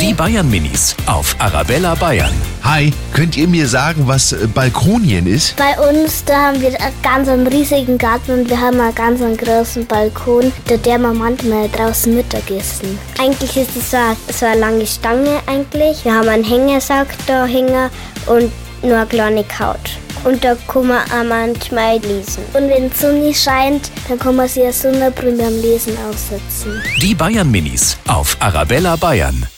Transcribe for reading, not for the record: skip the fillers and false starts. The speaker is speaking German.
Die Bayern-Minis auf Arabella Bayern. Hi, könnt ihr mir sagen, was Balkonien ist? Bei uns, da haben wir ganz einen riesigen Garten und wir haben einen ganz großen Balkon, da der man manchmal draußen Mittag essen. Eigentlich ist es so eine lange Stange eigentlich. Wir haben einen Hängesack da hängen und nur eine kleine Couch. Und da kann man auch manchmal lesen. Und wenn die Sonne scheint, dann kann man sich eine Sonnenbrille am Lesen aufsetzen. Die Bayern-Minis auf Arabella Bayern.